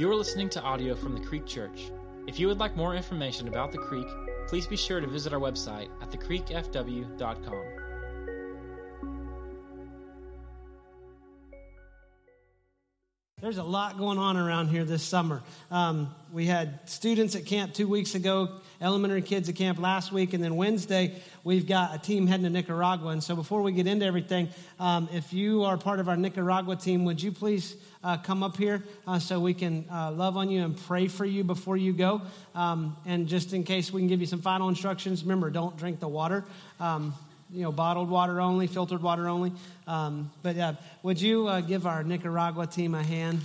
You are listening to audio from the Creek Church. If you would like more information about the Creek, please be sure to visit our website at thecreekfw.com. There's a lot going on around here this summer. We had students at camp 2 weeks ago, elementary kids at camp last week, and then Wednesday we've got a team heading to Nicaragua. And so before we get into everything, if you are part of our Nicaragua team, would you please come up here so we can love on you and pray for you before you go? And just in case, we can give you some final instructions. Remember, don't drink the water. Bottled water only, filtered water only. But would you give our Nicaragua team a hand?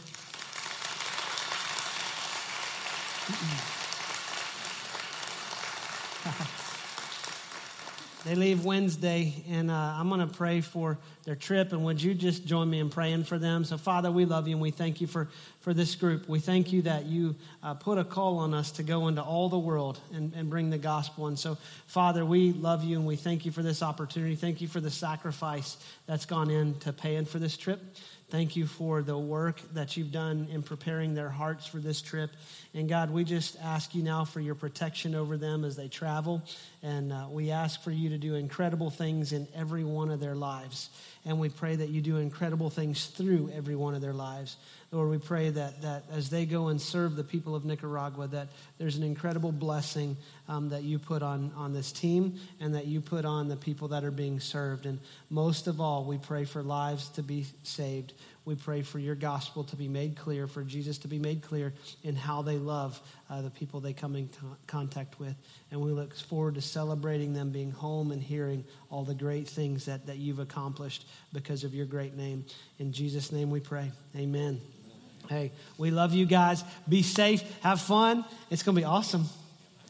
They leave Wednesday, and I'm going to pray for their trip, and would you just join me in praying for them? So, Father, we love you, and we thank you for this group. We thank you that you put a call on us to go into all the world and bring the gospel. And so, Father, we love you, and we thank you for this opportunity. Thank you for the sacrifice that's gone into paying for this trip. Thank you for the work that you've done in preparing their hearts for this trip. And God, we just ask you now for your protection over them as they travel. And we ask for you to do incredible things in every one of their lives. And we pray that you do incredible things through every one of their lives. Lord, we pray that as they go and serve the people of Nicaragua, that there's an incredible blessing that you put on this team and that you put on the people that are being served. And most of all, we pray for lives to be saved. We pray for your gospel to be made clear, for Jesus to be made clear in how they love the people they come in contact with. And we look forward to celebrating them being home and hearing all the great things that you've accomplished because of your great name. In Jesus' name we pray. Amen. Hey, we love you guys. Be safe. Have fun. It's going to be awesome.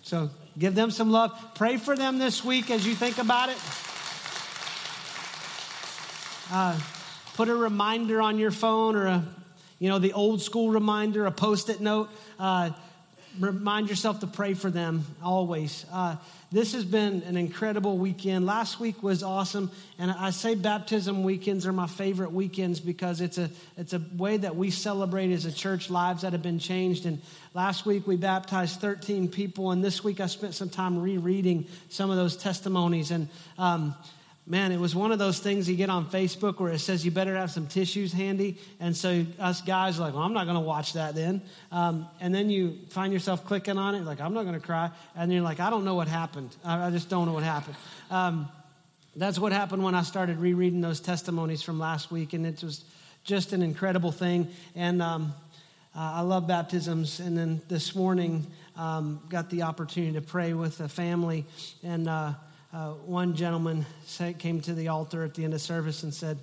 So give them some love. Pray for them this week as you think about it. Put a reminder on your phone or the old school reminder, a Post-it note. Remind yourself to pray for them always. This has been an incredible weekend. Last week was awesome, and I say baptism weekends are my favorite weekends because it's a way that we celebrate as a church lives that have been changed. And last week we baptized 13 people, and this week I spent some time rereading some of those testimonies. And man, it was one of those things you get on Facebook where it says you better have some tissues handy. And so us guys are like, well, I'm not going to watch that then. And then you find yourself clicking on it, like, I'm not going to cry. And you're like, I don't know what happened. I just don't know what happened. That's what happened when I started rereading those testimonies from last week. And it was just an incredible thing. And I love baptisms. And then this morning, got the opportunity to pray with a family. And one gentleman came to the altar at the end of service and said,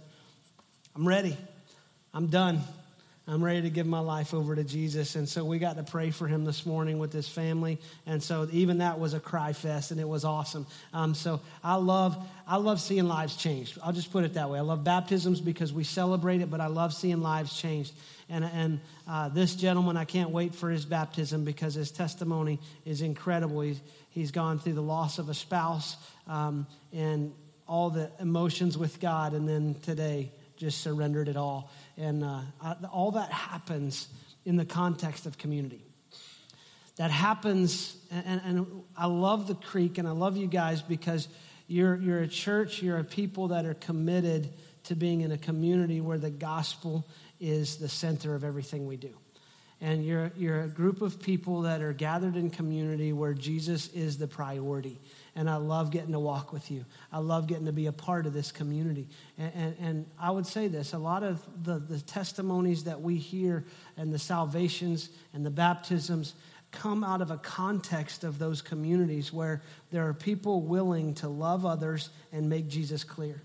I'm ready. I'm done. I'm ready to give my life over to Jesus. And so we got to pray for him this morning with his family. And so even that was a cry fest, and it was awesome. So I love seeing lives changed. I'll just put it that way. I love baptisms because we celebrate it, but I love seeing lives changed. And this gentleman, I can't wait for his baptism because his testimony is incredible. He's gone through the loss of a spouse and all the emotions with God, and then today just surrendered it all. And all that happens in the context of community. That happens, and I love the Creek, and I love you guys because you're a church, you're a people that are committed to being in a community where the gospel is the center of everything we do. And you're a group of people that are gathered in community where Jesus is the priority. And I love getting to walk with you. I love getting to be a part of this community. And I would say this, a lot of the testimonies that we hear and the salvations and the baptisms come out of a context of those communities where there are people willing to love others and make Jesus clear.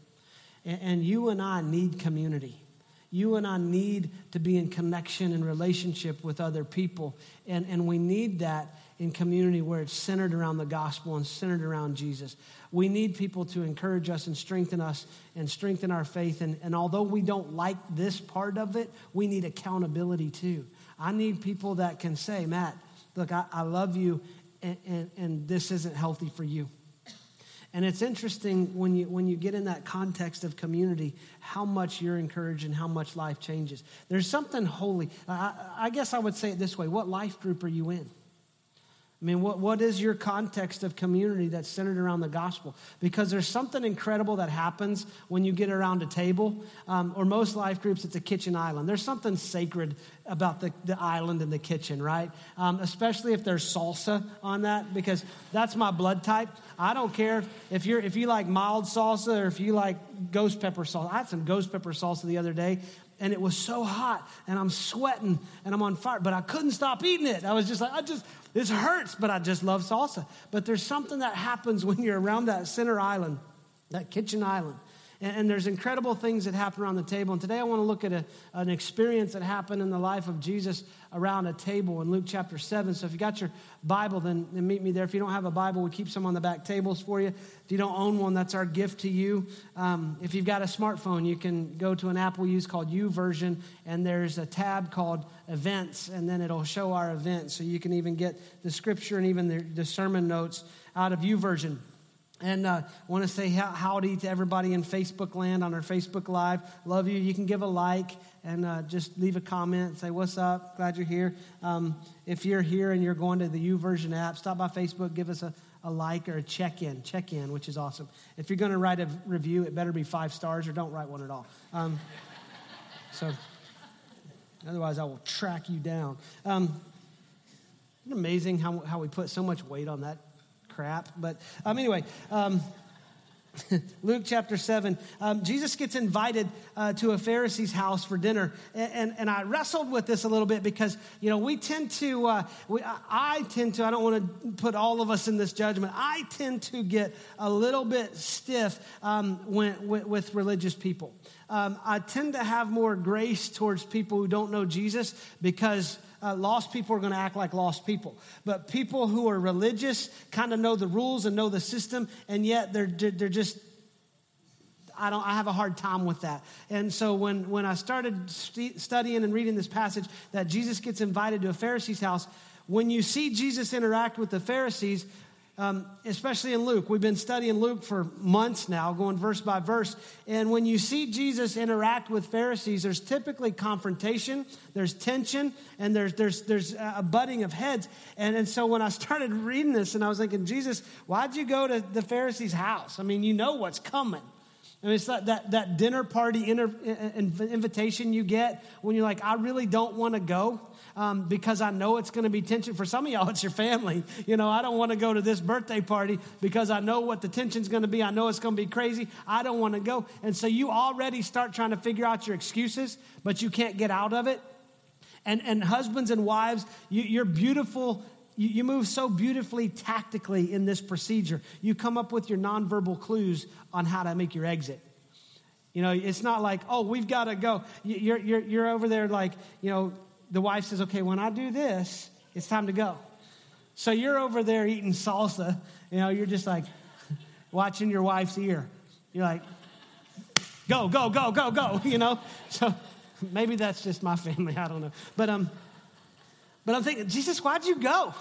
And you and I need community. You and I need to be in connection and relationship with other people. And we need that in community where it's centered around the gospel and centered around Jesus. We need people to encourage us and strengthen our faith. And although we don't like this part of it, we need accountability too. I need people that can say, Matt, look, I love you, and this isn't healthy for you. And it's interesting when you get in that context of community, how much you're encouraged and how much life changes. There's something holy. I guess I would say it this way. What life group are you in? I mean, what is your context of community that's centered around the gospel? Because there's something incredible that happens when you get around a table, or most life groups, it's a kitchen island. There's something sacred about the island and the kitchen, right? Especially if there's salsa on that, because that's my blood type. I don't care if you like mild salsa or if you like ghost pepper salsa. I had some ghost pepper salsa the other day. And it was so hot, and I'm sweating, and I'm on fire, but I couldn't stop eating it. I was just like, this hurts, but I just love salsa. But there's something that happens when you're around that center island, that kitchen island, and there's incredible things that happen around the table. And today I want to look at an experience that happened in the life of Jesus around a table in Luke chapter 7. So if you got your Bible, then meet me there. If you don't have a Bible, we keep some on the back tables for you. If you don't own one, that's our gift to you. If you've got a smartphone, you can go to an app we use called YouVersion, and there's a tab called Events, and then it'll show our events. So you can even get the scripture and even the sermon notes out of YouVersion. And I want to say howdy to everybody in Facebook land on our Facebook Live. Love you. You can give a like and just leave a comment. Say, what's up? Glad you're here. If you're here and you're going to the YouVersion app, stop by Facebook, give us a like or a check-in. Check-in, which is awesome. If you're going to write a review, it better be 5 stars or don't write one at all. So otherwise, I will track you down. It's amazing how we put so much weight on that crap. But anyway, Luke chapter 7, Jesus gets invited to a Pharisee's house for dinner. And I wrestled with this a little bit because, you know, I tend to, I don't want to put all of us in this judgment. I tend to get a little bit stiff with religious people. I tend to have more grace towards people who don't know Jesus because lost people are going to act like lost people. But people who are religious kind of know the rules and know the system, and yet they're just, I have a hard time with that. And so when I started studying and reading this passage that Jesus gets invited to a Pharisee's house, when you see Jesus interact with the Pharisees, especially in Luke. We've been studying Luke for months now, going verse by verse. And when you see Jesus interact with Pharisees, there's typically confrontation, there's tension, and there's a butting of heads. And so when I started reading this, and I was thinking, Jesus, why'd you go to the Pharisees' house? I mean, you know what's coming. I mean, it's like that dinner party invitation you get when you're like, I really don't want to go. Because I know it's going to be tension. For some of y'all, it's your family. You know, I don't want to go to this birthday party because I know what the tension's going to be. I know it's going to be crazy. I don't want to go. And so you already start trying to figure out your excuses, but you can't get out of it. And husbands and wives, you're beautiful. You move so beautifully tactically in this procedure. You come up with your nonverbal clues on how to make your exit. You know, it's not like, oh, we've got to go. You're over there like, you know, the wife says, okay, when I do this, it's time to go. So you're over there eating salsa. You know, you're just like watching your wife's ear. You're like, go, go, go, go, go, you know. So maybe that's just my family. I don't know. But I'm thinking, Jesus, why'd you go?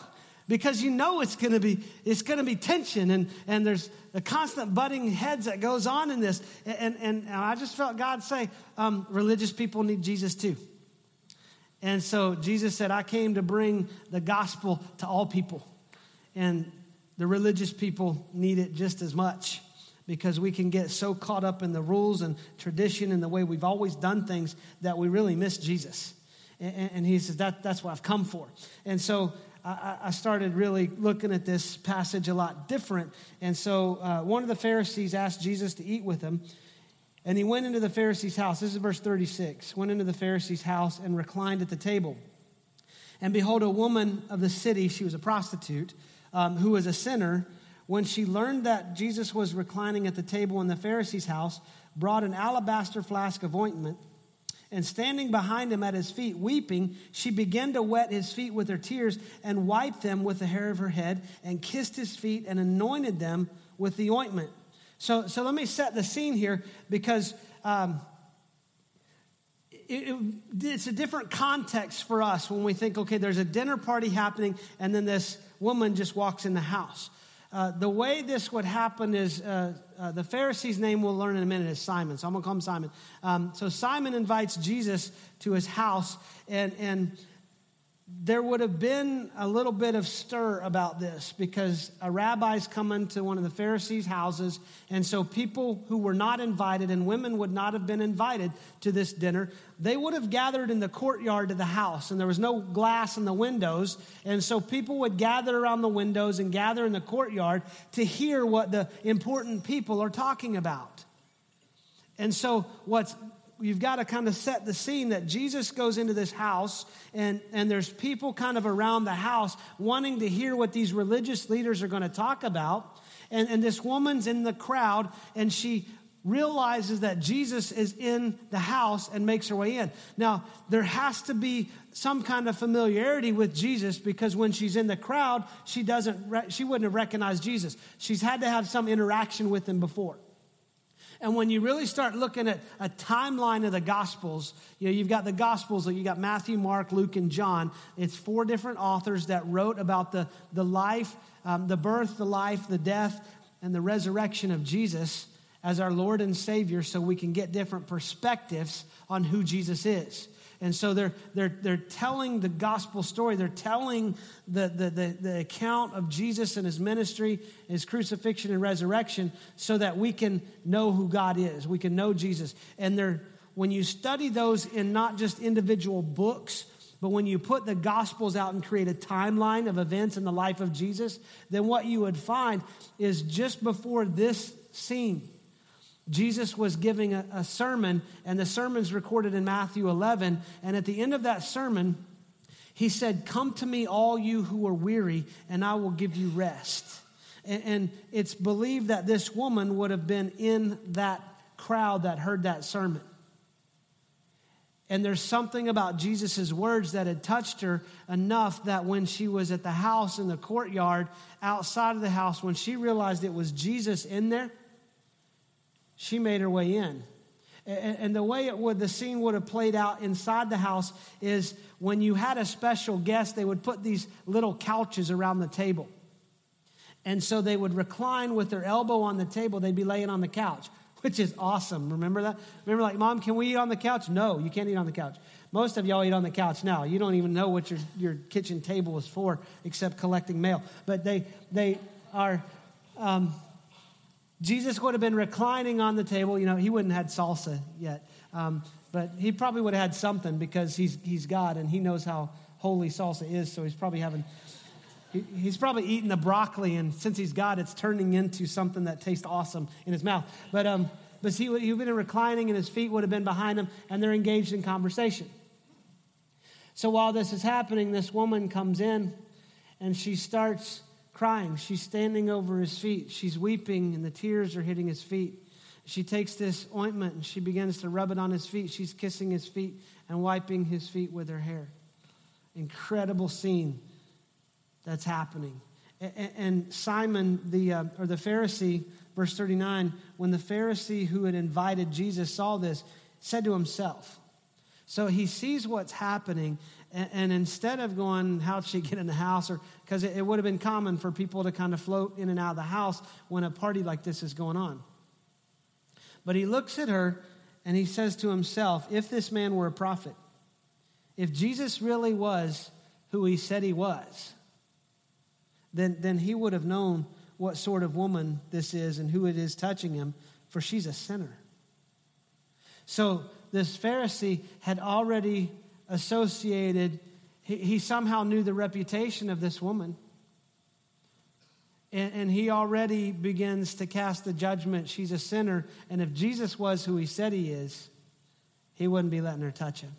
Because you know it's gonna be tension and there's a constant butting heads that goes on in this. And I just felt God say, religious people need Jesus too. And so Jesus said, I came to bring the gospel to all people. And the religious people need it just as much because we can get so caught up in the rules and tradition and the way we've always done things that we really miss Jesus. And he says, that's what I've come for. And so I started really looking at this passage a lot different. And so one of the Pharisees asked Jesus to eat with him. And he went into the Pharisee's house. This is verse 36. Went into the Pharisee's house and reclined at the table. And behold, a woman of the city, she was a prostitute, who was a sinner, when she learned that Jesus was reclining at the table in the Pharisee's house, brought an alabaster flask of ointment. And standing behind him at his feet, weeping, she began to wet his feet with her tears and wiped them with the hair of her head and kissed his feet and anointed them with the ointment. So let me set the scene here because it's a different context for us when we think, okay, there's a dinner party happening, and then this woman just walks in the house. The way this would happen is the Pharisee's name we'll learn in a minute is Simon. So I'm going to call him Simon. So Simon invites Jesus to his house, and there would have been a little bit of stir about this because a rabbi's coming to one of the Pharisees' houses, and so people who were not invited and women would not have been invited to this dinner. They would have gathered in the courtyard of the house, and there was no glass in the windows, and so people would gather around the windows and gather in the courtyard to hear what the important people are talking about. And so you've got to kind of set the scene that Jesus goes into this house, and there's people kind of around the house wanting to hear what these religious leaders are going to talk about. And this woman's in the crowd, and she realizes that Jesus is in the house and makes her way in. Now, there has to be some kind of familiarity with Jesus, because when she's in the crowd, she wouldn't have recognized Jesus. She's had to have some interaction with him before. And when you really start looking at a timeline of the Gospels, you've got the Gospels, you've got Matthew, Mark, Luke, and John. It's four different authors that wrote about the life, the birth, the life, the death, and the resurrection of Jesus as our Lord and Savior, so we can get different perspectives on who Jesus is. And so they're telling the gospel story. They're telling the account of Jesus and his ministry, his crucifixion and resurrection, so that we can know who God is. We can know Jesus. And when you study those in not just individual books, but when you put the gospels out and create a timeline of events in the life of Jesus, then what you would find is just before this scene, Jesus was giving a sermon, and the sermon's recorded in Matthew 11. And at the end of that sermon, he said, "Come to me, all you who are weary, and I will give you rest." And it's believed that this woman would have been in that crowd that heard that sermon. And there's something about Jesus' words that had touched her enough that when she was at the house, in the courtyard, outside of the house, when she realized it was Jesus in there, she made her way in. And the way the scene would have played out inside the house is when you had a special guest, they would put these little couches around the table. And so they would recline with their elbow on the table. They'd be laying on the couch, which is awesome. Remember that? Remember, like, "Mom, can we eat on the couch?" No, you can't eat on the couch. Most of y'all eat on the couch now. You don't even know what your kitchen table is for except collecting mail. But they are... Jesus would have been reclining on the table. He wouldn't have had salsa yet, but he probably would have had something, because he's God and he knows how holy salsa is. So he's probably eating the broccoli, and since he's God, it's turning into something that tastes awesome in his mouth. But he would have been reclining, and his feet would have been behind him, and they're engaged in conversation. So while this is happening, this woman comes in, and she starts crying. She's standing over his feet. She's weeping, and the tears are hitting his feet. She takes this ointment, and she begins to rub it on his feet. She's kissing his feet and wiping his feet with her hair. Incredible scene that's happening. And Simon, the Pharisee, verse 39, when the Pharisee who had invited Jesus saw this, said to himself. So he sees what's happening, and instead of going, "How'd she get in the house?" or because it would have been common for people to kind of float in and out of the house when a party like this is going on. But he looks at her, and he says to himself, if this man were a prophet, if Jesus really was who he said he was, then he would have known what sort of woman this is and who it is touching him, for she's a sinner. So this Pharisee had already associated, he somehow knew the reputation of this woman. And he already begins to cast the judgment. She's a sinner. And if Jesus was who he said he is, he wouldn't be letting her touch him.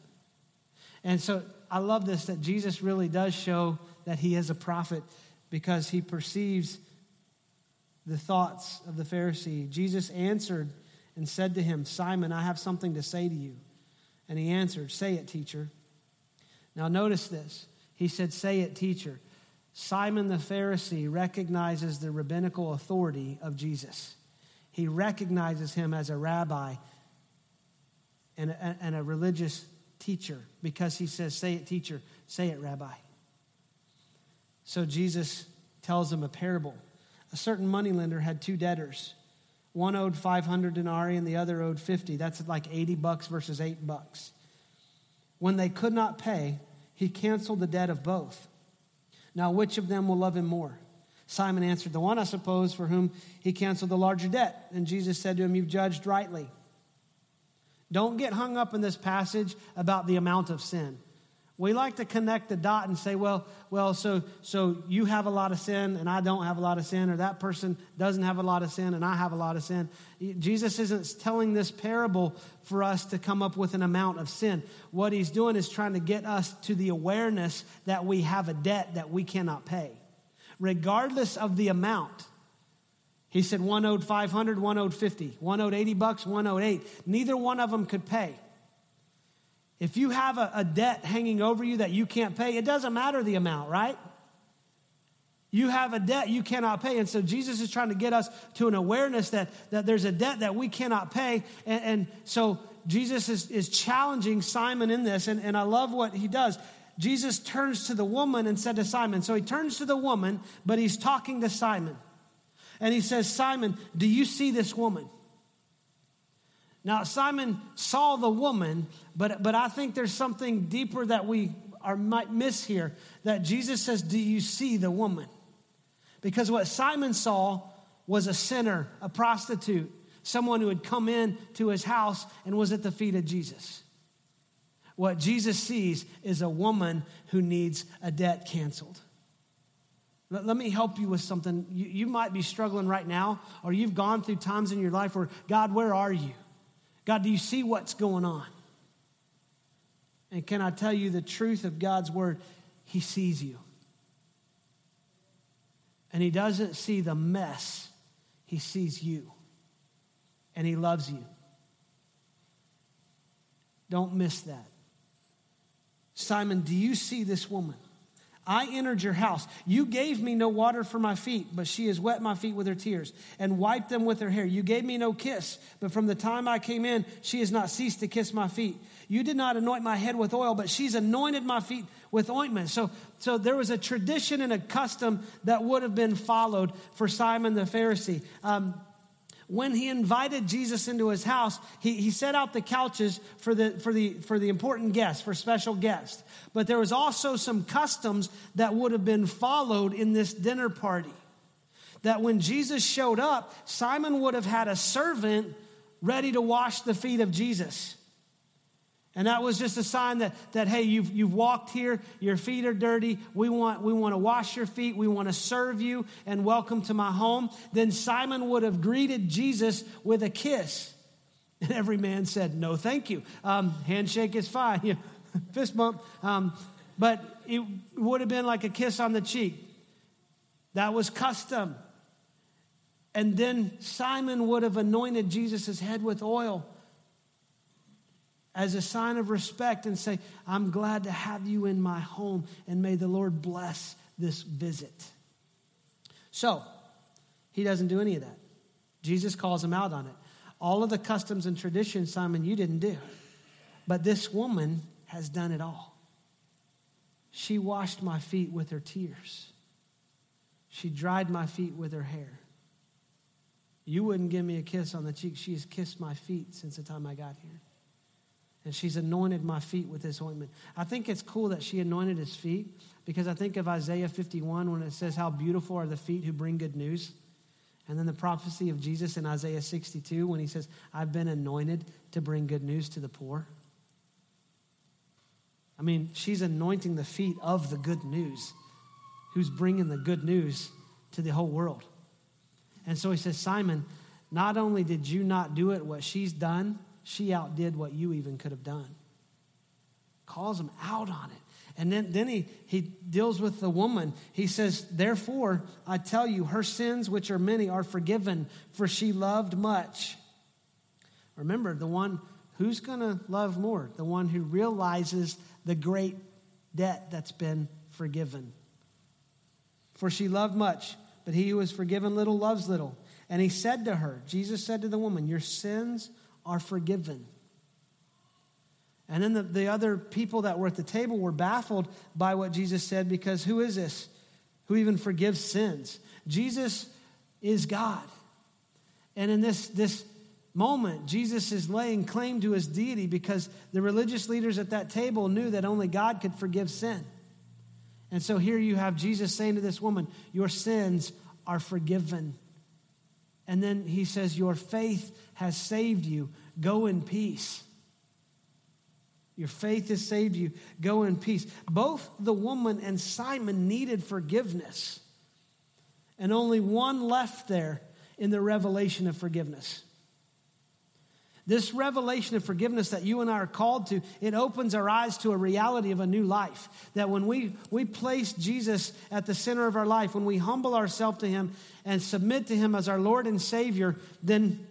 And so I love this, that Jesus really does show that he is a prophet, because he perceives the thoughts of the Pharisee. Jesus answered and said to him, "Simon, I have something to say to you." And he answered, "Say it, teacher." Now notice this. He said, "Say it, teacher." Simon the Pharisee recognizes the rabbinical authority of Jesus. He recognizes him as a rabbi and a religious teacher, because he says, "Say it, teacher. Say it, rabbi." So Jesus tells him a parable A certain moneylender had two debtors. One owed 500 denarii and the other owed 50. That's like $80 versus $8. When they could not pay, he canceled the debt of both. Now, which of them will love him more? Simon answered, the one, I suppose, for whom he canceled the larger debt. And Jesus said to him, you've judged rightly. Don't get hung up in this passage about the amount of sin. We like to connect the dot and say, well, so you have a lot of sin and I don't have a lot of sin, or that person doesn't have a lot of sin and I have a lot of sin. Jesus isn't telling this parable for us to come up with an amount of sin. What he's doing is trying to get us to the awareness that we have a debt that we cannot pay. Regardless of the amount, he said one owed 500, one owed 50, one owed $80, one owed $8. Neither one of them could pay. If you have a debt hanging over you that you can't pay, it doesn't matter the amount, right? You have a debt you cannot pay. And so Jesus is trying to get us to an awareness that there's a debt that we cannot pay. And so Jesus is challenging Simon in this. And I love what he does. Jesus turns to the woman and said to Simon. So he turns to the woman, but he's talking to Simon. And he says, Simon, do you see this woman? Now, Simon saw the woman, but I think there's something deeper that might miss here, that Jesus says, do you see the woman? Because what Simon saw was a sinner, a prostitute, someone who had come in to his house and was at the feet of Jesus. What Jesus sees is a woman who needs a debt canceled. Let me help you with something. You might be struggling right now, or you've gone through times in your life where, God, where are you? God, do you see what's going on? And can I tell you the truth of God's word? He sees you. And he doesn't see the mess. He sees you. And he loves you. Don't miss that. Simon, do you see this woman? I entered your house. You gave me no water for my feet, but she has wet my feet with her tears and wiped them with her hair. You gave me no kiss, but from the time I came in, she has not ceased to kiss my feet. You did not anoint my head with oil, but she's anointed my feet with ointment. So there was a tradition and a custom that would have been followed for Simon the Pharisee. When he invited Jesus into his house, he set out the couches for the important guests, for special guests. But there was also some customs that would have been followed in this dinner party. That when Jesus showed up, Simon would have had a servant ready to wash the feet of Jesus. And that was just a sign that hey, you've walked here, your feet are dirty, we want to wash your feet, we want to serve you, and welcome to my home. Then Simon would have greeted Jesus with a kiss. And every man said, no, thank you. Handshake is fine, fist bump. But it would have been like a kiss on the cheek. That was custom. And then Simon would have anointed Jesus' head with oil as a sign of respect and say, I'm glad to have you in my home, and may the Lord bless this visit. So, he doesn't do any of that. Jesus calls him out on it. All of the customs and traditions, Simon, you didn't do. But this woman has done it all. She washed my feet with her tears. She dried my feet with her hair. You wouldn't give me a kiss on the cheek. She has kissed my feet since the time I got here. And she's anointed my feet with this ointment. I think it's cool that she anointed his feet, because I think of Isaiah 51 when it says, how beautiful are the feet who bring good news. And then the prophecy of Jesus in Isaiah 62 when he says, I've been anointed to bring good news to the poor. I mean, she's anointing the feet of the good news, who's bringing the good news to the whole world. And so he says, Simon, not only did you not do it, what she's done, she outdid what you even could have done. Calls him out on it. And then he deals with the woman. He says, therefore, I tell you, her sins, which are many, are forgiven, for she loved much. Remember, the one who's going to love more, the one who realizes the great debt that's been forgiven. For she loved much, but he who is forgiven little loves little. And he said to her, Jesus said to the woman, your sins are forgiven. And then the other people that were at the table were baffled by what Jesus said, because who is this who even forgives sins? Jesus is God. And in this moment, Jesus is laying claim to his deity because the religious leaders at that table knew that only God could forgive sin. And so here you have Jesus saying to this woman, your sins are forgiven. And then he says, your faith has saved you. Go in peace. Your faith has saved you. Go in peace. Both the woman and Simon needed forgiveness. And only one left there in the revelation of forgiveness. This revelation of forgiveness that you and I are called to, it opens our eyes to a reality of a new life. That when we place Jesus at the center of our life, when we humble ourselves to him and submit to him as our Lord and Savior, then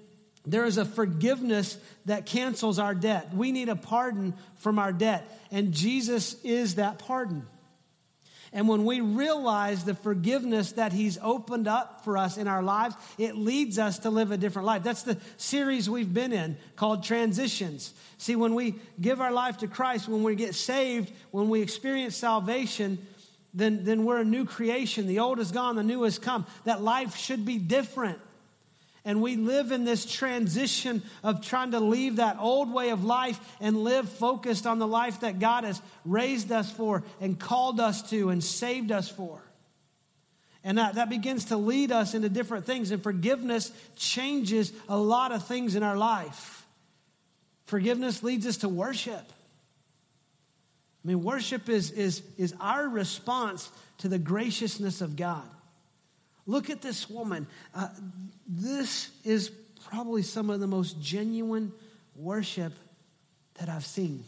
there is a forgiveness that cancels our debt. We need a pardon from our debt, and Jesus is that pardon. And when we realize the forgiveness that he's opened up for us in our lives, it leads us to live a different life. That's the series we've been in called Transitions. See, when we give our life to Christ, when we get saved, when we experience salvation, then we're a new creation. The old is gone, the new has come. That life should be different. And we live in this transition of trying to leave that old way of life and live focused on the life that God has raised us for and called us to and saved us for. And that begins to lead us into different things. And forgiveness changes a lot of things in our life. Forgiveness leads us to worship. I mean, worship is our response to the graciousness of God. Look at this woman. This is probably some of the most genuine worship that I've seen.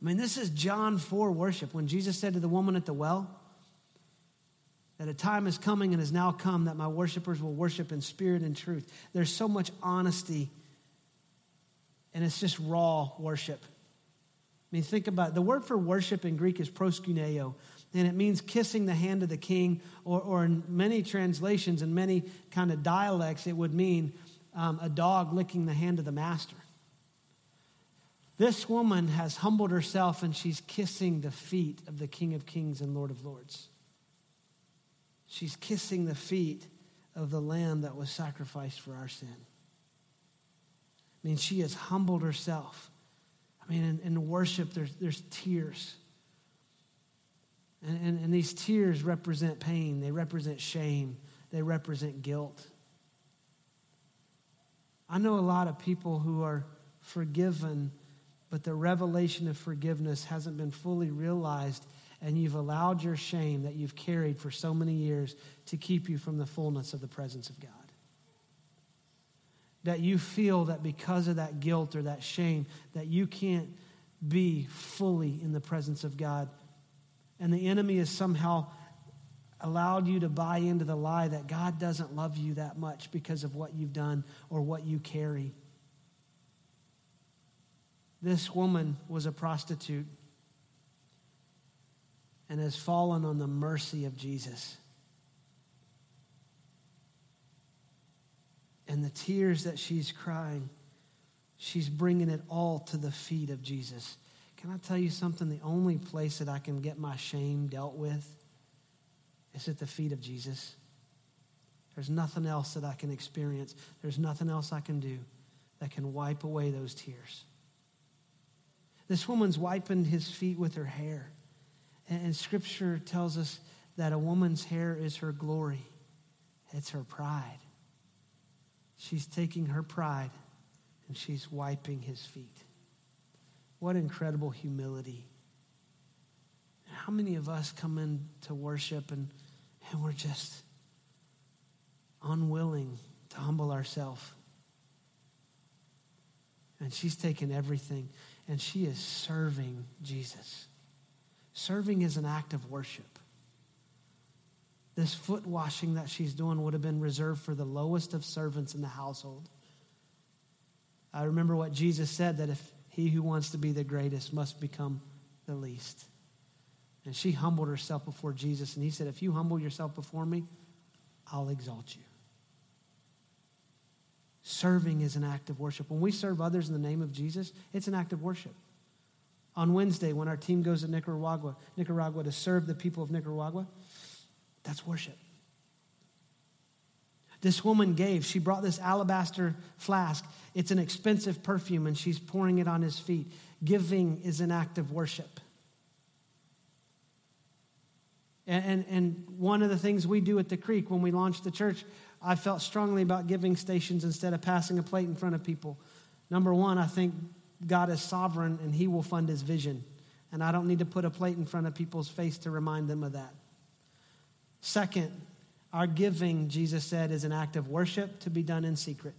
I mean, this is John 4 worship. When Jesus said to the woman at the well, that a time is coming and has now come that my worshipers will worship in spirit and truth. There's so much honesty, and it's just raw worship. I mean, think about it. The word for worship in Greek is proskuneo. And it means kissing the hand of the king, or in many translations and many kind of dialects, it would mean a dog licking the hand of the master. This woman has humbled herself, and she's kissing the feet of the King of Kings and Lord of Lords. She's kissing the feet of the lamb that was sacrificed for our sin. I mean, she has humbled herself. I mean, in worship, there's tears. And these tears represent pain. They represent shame. They represent guilt. I know a lot of people who are forgiven, but the revelation of forgiveness hasn't been fully realized, and you've allowed your shame that you've carried for so many years to keep you from the fullness of the presence of God. That you feel that because of that guilt or that shame, that you can't be fully in the presence of God. And the enemy has somehow allowed you to buy into the lie that God doesn't love you that much because of what you've done or what you carry. This woman was a prostitute and has fallen on the mercy of Jesus. And the tears that she's crying, she's bringing it all to the feet of Jesus. Can I tell you something? The only place that I can get my shame dealt with is at the feet of Jesus. There's nothing else that I can experience. There's nothing else I can do that can wipe away those tears. This woman's wiping his feet with her hair. And Scripture tells us that a woman's hair is her glory. It's her pride. She's taking her pride and she's wiping his feet. What incredible humility. How many of us come in to worship and we're just unwilling to humble ourselves? And she's taken everything, and she is serving Jesus. Serving is an act of worship. This foot washing that she's doing would have been reserved for the lowest of servants in the household. I remember what Jesus said, that if he who wants to be the greatest must become the least. And she humbled herself before Jesus. And he said, if you humble yourself before me, I'll exalt you. Serving is an act of worship. When we serve others in the name of Jesus, it's an act of worship. On Wednesday, when our team goes to Nicaragua to serve the people of Nicaragua, that's worship. This woman gave. She brought this alabaster flask. It's an expensive perfume, and she's pouring it on his feet. Giving is an act of worship. And one of the things we do at the Creek when we launched the church, I felt strongly about giving stations instead of passing a plate in front of people. Number one, I think God is sovereign, and he will fund his vision. And I don't need to put a plate in front of people's face to remind them of that. Second, our giving, Jesus said, is an act of worship to be done in secret.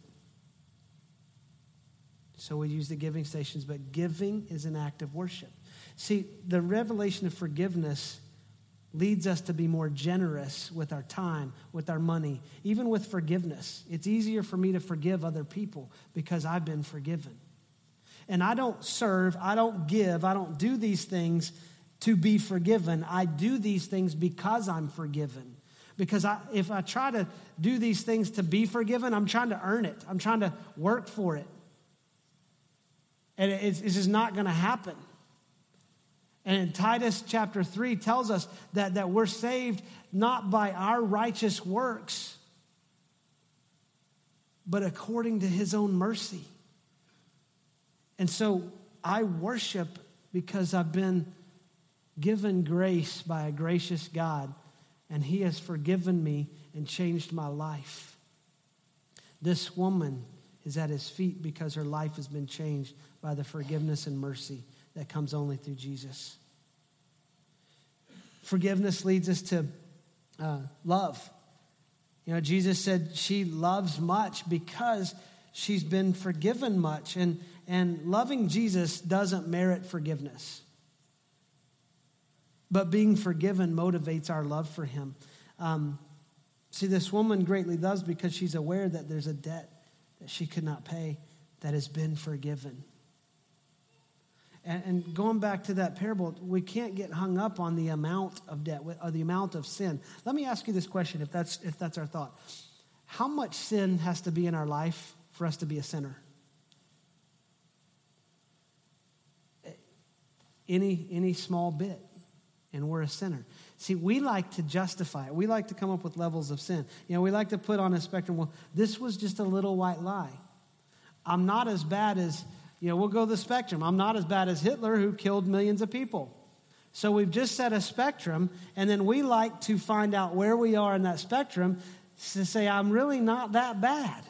So we use the giving stations, but giving is an act of worship. See, the revelation of forgiveness leads us to be more generous with our time, with our money, even with forgiveness. It's easier for me to forgive other people because I've been forgiven. And I don't serve, I don't give, I don't do these things to be forgiven. I do these things because I'm forgiven. Because if I try to do these things to be forgiven, I'm trying to earn it. I'm trying to work for it. And it's just not going to happen. And Titus chapter 3 tells us that we're saved not by our righteous works, but according to his own mercy. And so I worship because I've been given grace by a gracious God, and he has forgiven me and changed my life. This woman is at his feet because her life has been changed by the forgiveness and mercy that comes only through Jesus. Forgiveness leads us to love. You know, Jesus said she loves much because she's been forgiven much. And loving Jesus doesn't merit forgiveness. But being forgiven motivates our love for him. See, this woman greatly loves because she's aware that there's a debt that she could not pay that has been forgiven. And going back to that parable, we can't get hung up on the amount of debt or the amount of sin. Let me ask you this question, if that's our thought. How much sin has to be in our life for us to be a sinner? Any small bit, and we're a sinner. See, we like to justify it. We like to come up with levels of sin. You know, we like to put on a spectrum, well, this was just a little white lie. I'm not as bad as, you know, we'll go the spectrum. I'm not as bad as Hitler, who killed millions of people. So we've just set a spectrum, and then we like to find out where we are in that spectrum to say, I'm really not that bad.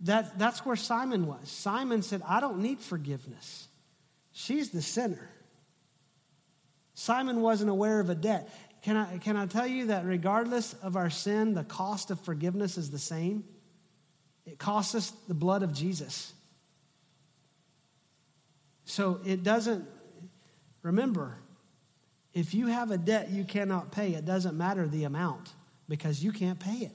That's where Simon was. Simon said, I don't need forgiveness. She's the sinner. Simon wasn't aware of a debt. Can I tell you that regardless of our sin, the cost of forgiveness is the same? It costs us the blood of Jesus. So it doesn't, remember, if you have a debt you cannot pay, it doesn't matter the amount because you can't pay it.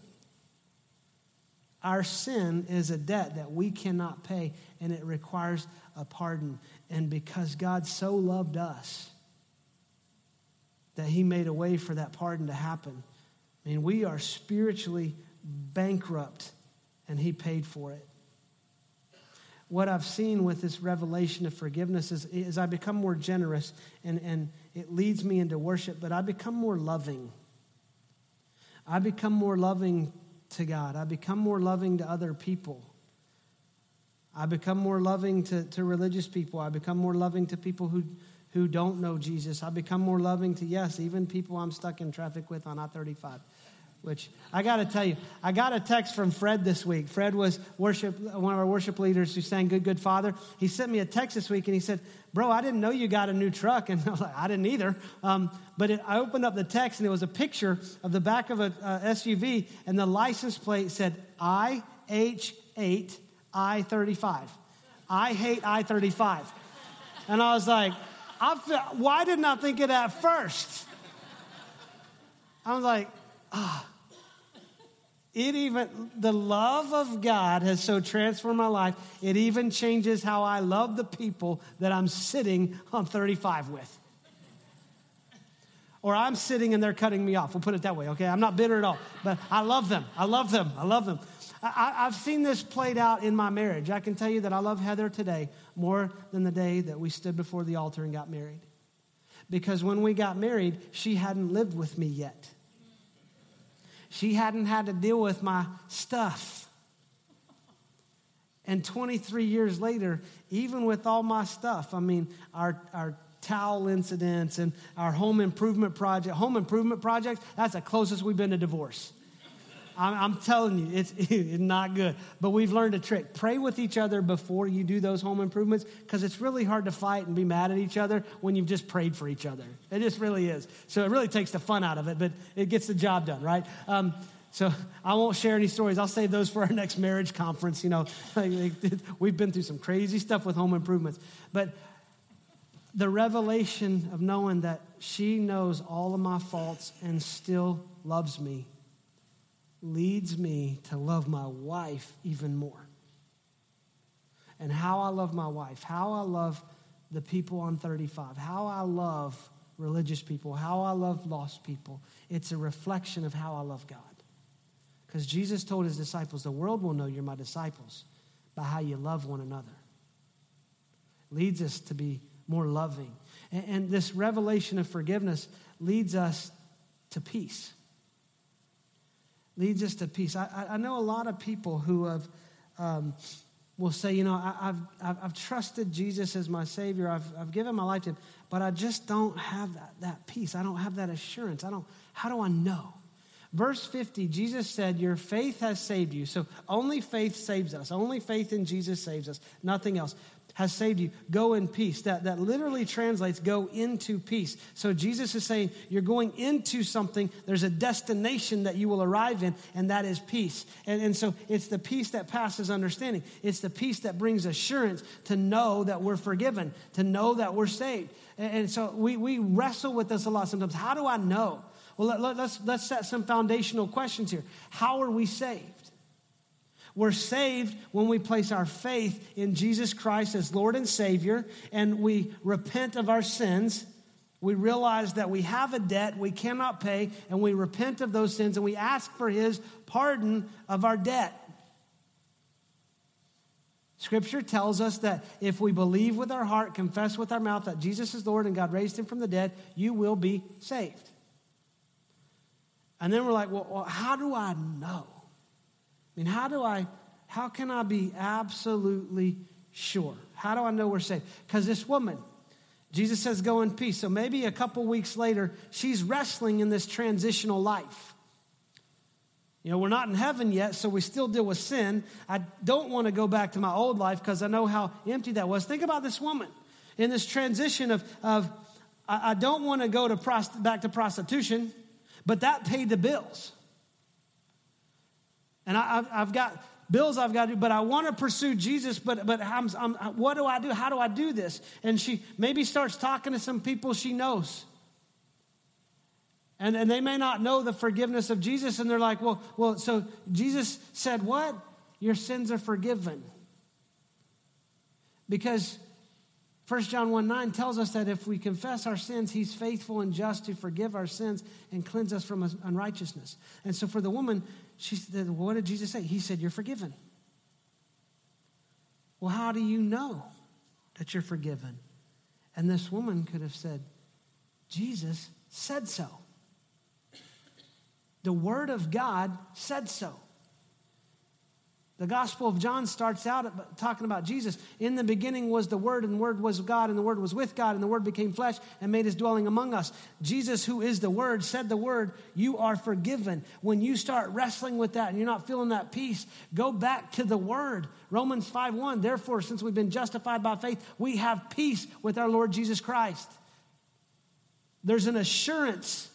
Our sin is a debt that we cannot pay, and it requires a pardon. And because God so loved us that he made a way for that pardon to happen. I mean, we are spiritually bankrupt, and he paid for it. What I've seen with this revelation of forgiveness is I become more generous, and it leads me into worship, but I become more loving. I become more loving to God. I become more loving to other people. I become more loving to religious people. I become more loving to people who don't know Jesus. I become more loving to, yes, even people I'm stuck in traffic with on I-35, which I got to tell you, I got a text from Fred this week. Fred was one of our worship leaders who sang Good, Good Father. He sent me a text this week, and he said, bro, I didn't know you got a new truck. And I was like, I didn't either. But I opened up the text, and it was a picture of the back of an SUV, and the license plate said IH8 I-35. I hate I-35. And I was like, why didn't I think of that first? I was like, the love of God has so transformed my life, it even changes how I love the people that I'm sitting on 35 with. Or I'm sitting and they're cutting me off. We'll put it that way, okay? I'm not bitter at all, but I love them. I love them. I love them. I've seen this played out in my marriage. I can tell you that I love Heather today more than the day that we stood before the altar and got married. Because when we got married, she hadn't lived with me yet. she hadn't had to deal with my stuff. And 23 years later, even with all my stuff, I mean, our towel incidents and our home improvement project, that's the closest we've been to divorce. I'm telling you, it's not good. But we've learned a trick. Pray with each other before you do those home improvements, because it's really hard to fight and be mad at each other when you've just prayed for each other. It just really is. So it really takes the fun out of it, but it gets the job done, right? So I won't share any stories. I'll save those for our next marriage conference. You know, we've been through some crazy stuff with home improvements. But the revelation of knowing that she knows all of my faults and still loves me leads me to love my wife even more. And how I love my wife, how I love the people on 35, how I love religious people, how I love lost people, it's a reflection of how I love God. Because Jesus told his disciples, the world will know you're my disciples by how you love one another. Leads us to be more loving. And this revelation of forgiveness leads us to peace. Leads us to peace. I know a lot of people who have will say, you know, I've trusted Jesus as my Savior. I've given my life to him, but I just don't have that peace. I don't have that assurance. How do I know? Verse 50, Jesus said, your faith has saved you. So only faith saves us. Only faith in Jesus saves us. Nothing else has saved you. Go in peace. That literally translates go into peace. So Jesus is saying you're going into something. There's a destination that you will arrive in, and that is peace. And so it's the peace that passes understanding. It's the peace that brings assurance to know that we're forgiven, to know that we're saved. And so we wrestle with this a lot sometimes. How do I know? Well, let's set some foundational questions here. How are we saved? We're saved when we place our faith in Jesus Christ as Lord and Savior, and we repent of our sins. We realize that we have a debt we cannot pay, and we repent of those sins, and we ask for his pardon of our debt. Scripture tells us that if we believe with our heart, confess with our mouth that Jesus is Lord and God raised him from the dead, you will be saved. And then we're like, well, how do I know? I mean, how can I be absolutely sure? How do I know we're saved? Because this woman, Jesus says, go in peace. So maybe a couple weeks later, she's wrestling in this transitional life. You know, we're not in heaven yet, so we still deal with sin. I don't want to go back to my old life because I know how empty that was. Think about this woman in this transition of I don't want to go to back to prostitution, but that paid the bills. And I've got bills I've got to do, but I want to pursue Jesus, but I'm, what do I do? How do I do this? And she maybe starts talking to some people she knows. And they may not know the forgiveness of Jesus, and they're like, well, so Jesus said what? Your sins are forgiven. Because 1 John 1:9 tells us that if we confess our sins, he's faithful and just to forgive our sins and cleanse us from unrighteousness. And so for the woman, she said, what did Jesus say? He said, you're forgiven. Well, how do you know that you're forgiven? And this woman could have said, Jesus said so. The word of God said so. The Gospel of John starts out talking about Jesus. In the beginning was the Word, and the Word was God, and the Word was with God, and the Word became flesh and made his dwelling among us. Jesus, who is the Word, said the Word, you are forgiven. When you start wrestling with that and you're not feeling that peace, go back to the Word. Romans 5:1, therefore, since we've been justified by faith, we have peace with our Lord Jesus Christ. There's an assurance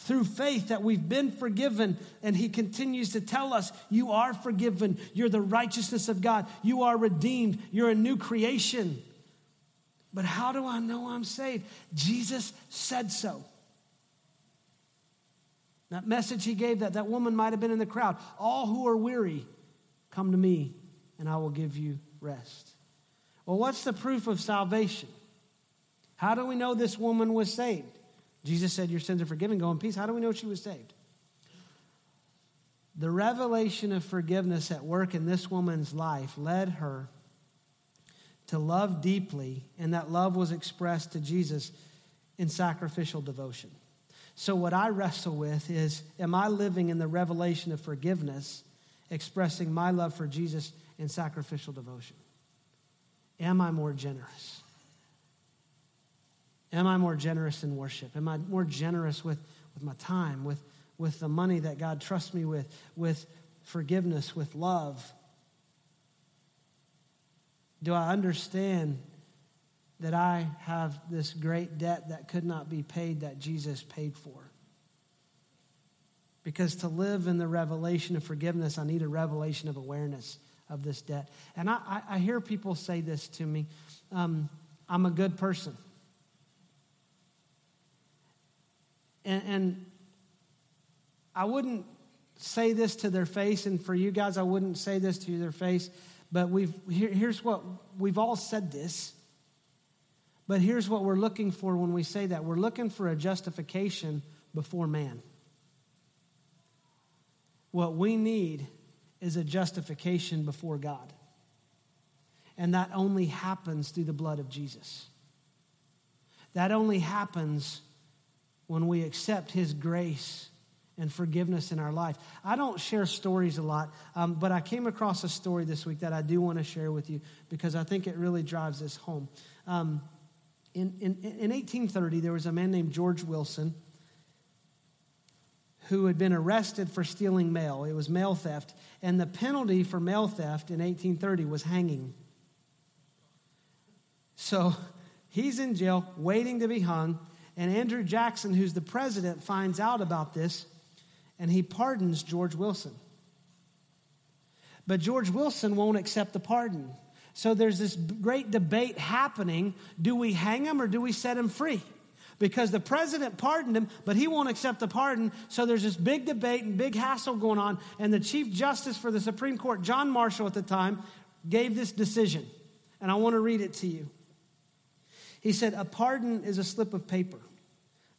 through faith that we've been forgiven, and he continues to tell us, you are forgiven, you're the righteousness of God, you are redeemed, you're a new creation. But how do I know I'm saved? Jesus said so. That message he gave, that woman might have been in the crowd. All who are weary, come to me, and I will give you rest. Well, what's the proof of salvation? How do we know this woman was saved? Jesus said, your sins are forgiven, go in peace. How do we know she was saved? The revelation of forgiveness at work in this woman's life led her to love deeply, and that love was expressed to Jesus in sacrificial devotion. So what I wrestle with is, am I living in the revelation of forgiveness, expressing my love for Jesus in sacrificial devotion? Am I more generous? Am I more generous in worship? Am I more generous with my time, with the money that God trusts me with forgiveness, with love? Do I understand that I have this great debt that could not be paid that Jesus paid for? Because to live in the revelation of forgiveness, I need a revelation of awareness of this debt. And I hear people say this to me, I'm a good person. And I wouldn't say this to their face, and for you guys, I wouldn't say this to their face, but here's what, we've all said this, but here's what we're looking for when we say that. We're looking for a justification before man. What we need is a justification before God, and that only happens through the blood of Jesus. That only happens when we accept his grace and forgiveness in our life. I don't share stories a lot, but I came across a story this week that I do want to share with you because I think it really drives this home. In 1830, there was a man named George Wilson who had been arrested for stealing mail. It was mail theft, and the penalty for mail theft in 1830 was hanging. So he's in jail waiting to be hung, and Andrew Jackson, who's the president, finds out about this, and he pardons George Wilson. But George Wilson won't accept the pardon. So there's this great debate happening. Do we hang him or do we set him free? Because the president pardoned him, but he won't accept the pardon. So there's this big debate and big hassle going on. And the Chief Justice for the Supreme Court, John Marshall at the time, gave this decision. And I want to read it to you. He said, "A pardon is a slip of paper,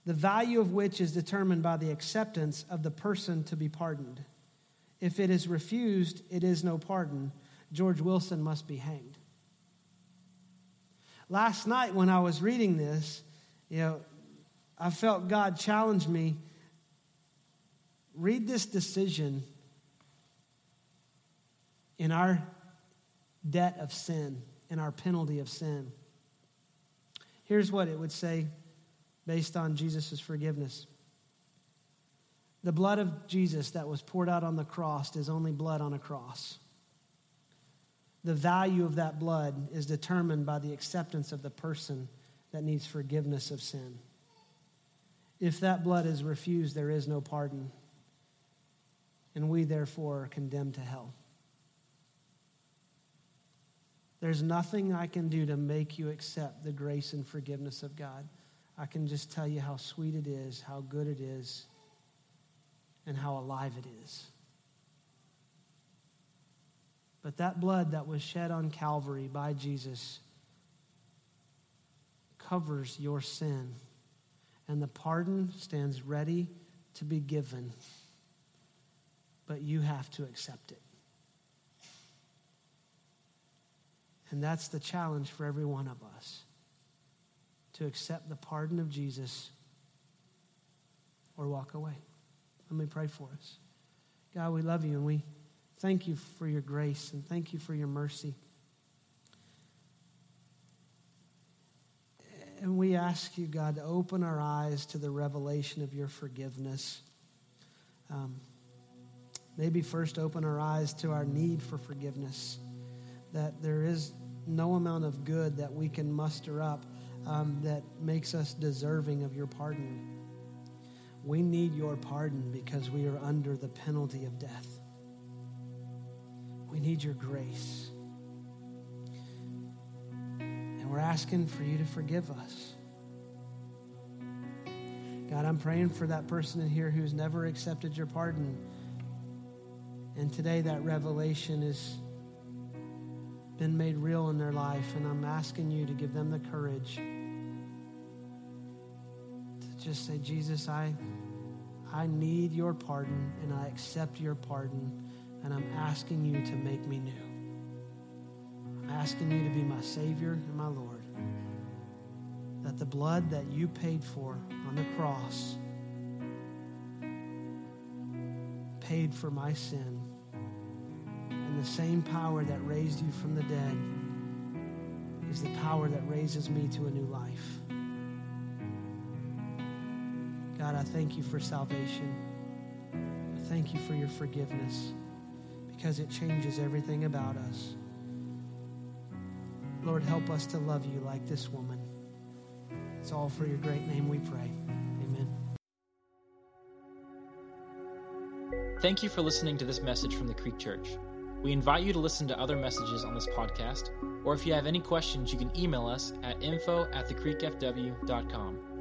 the value of which is determined by the acceptance of the person to be pardoned. If it is refused, it is no pardon. George Wilson must be hanged." Last night when I was reading this, I felt God challenge me. Read this decision in our debt of sin, in our penalty of sin. Here's what it would say based on Jesus' forgiveness. The blood of Jesus that was poured out on the cross is only blood on a cross. The value of that blood is determined by the acceptance of the person that needs forgiveness of sin. If that blood is refused, there is no pardon, and we therefore are condemned to hell. There's nothing I can do to make you accept the grace and forgiveness of God. I can just tell you how sweet it is, how good it is, and how alive it is. But that blood that was shed on Calvary by Jesus covers your sin, and the pardon stands ready to be given, but you have to accept it. And that's the challenge for every one of us, to accept the pardon of Jesus or walk away. Let me pray for us. God, we love you, and we thank you for your grace, and thank you for your mercy. And we ask you, God, to open our eyes to the revelation of your forgiveness. Maybe first open our eyes to our need for forgiveness, that there is no amount of good that we can muster up that makes us deserving of your pardon. We need your pardon because we are under the penalty of death. We need your grace. And we're asking for you to forgive us. God, I'm praying for that person in here who's never accepted your pardon. And today that revelation is been made real in their life, and I'm asking you to give them the courage to just say, Jesus, I need your pardon, and I accept your pardon, and I'm asking you to make me new. I'm asking you to be my Savior and my Lord, that the blood that you paid for on the cross paid for my sin. And the same power that raised you from the dead is the power that raises me to a new life. God, I thank you for salvation. I thank you for your forgiveness, because it changes everything about us. Lord, help us to love you like this woman. It's all for your great name we pray. Amen. Thank you for listening to this message from the Creek Church. We invite you to listen to other messages on this podcast, or if you have any questions, you can email us at info@thecreekfw.com.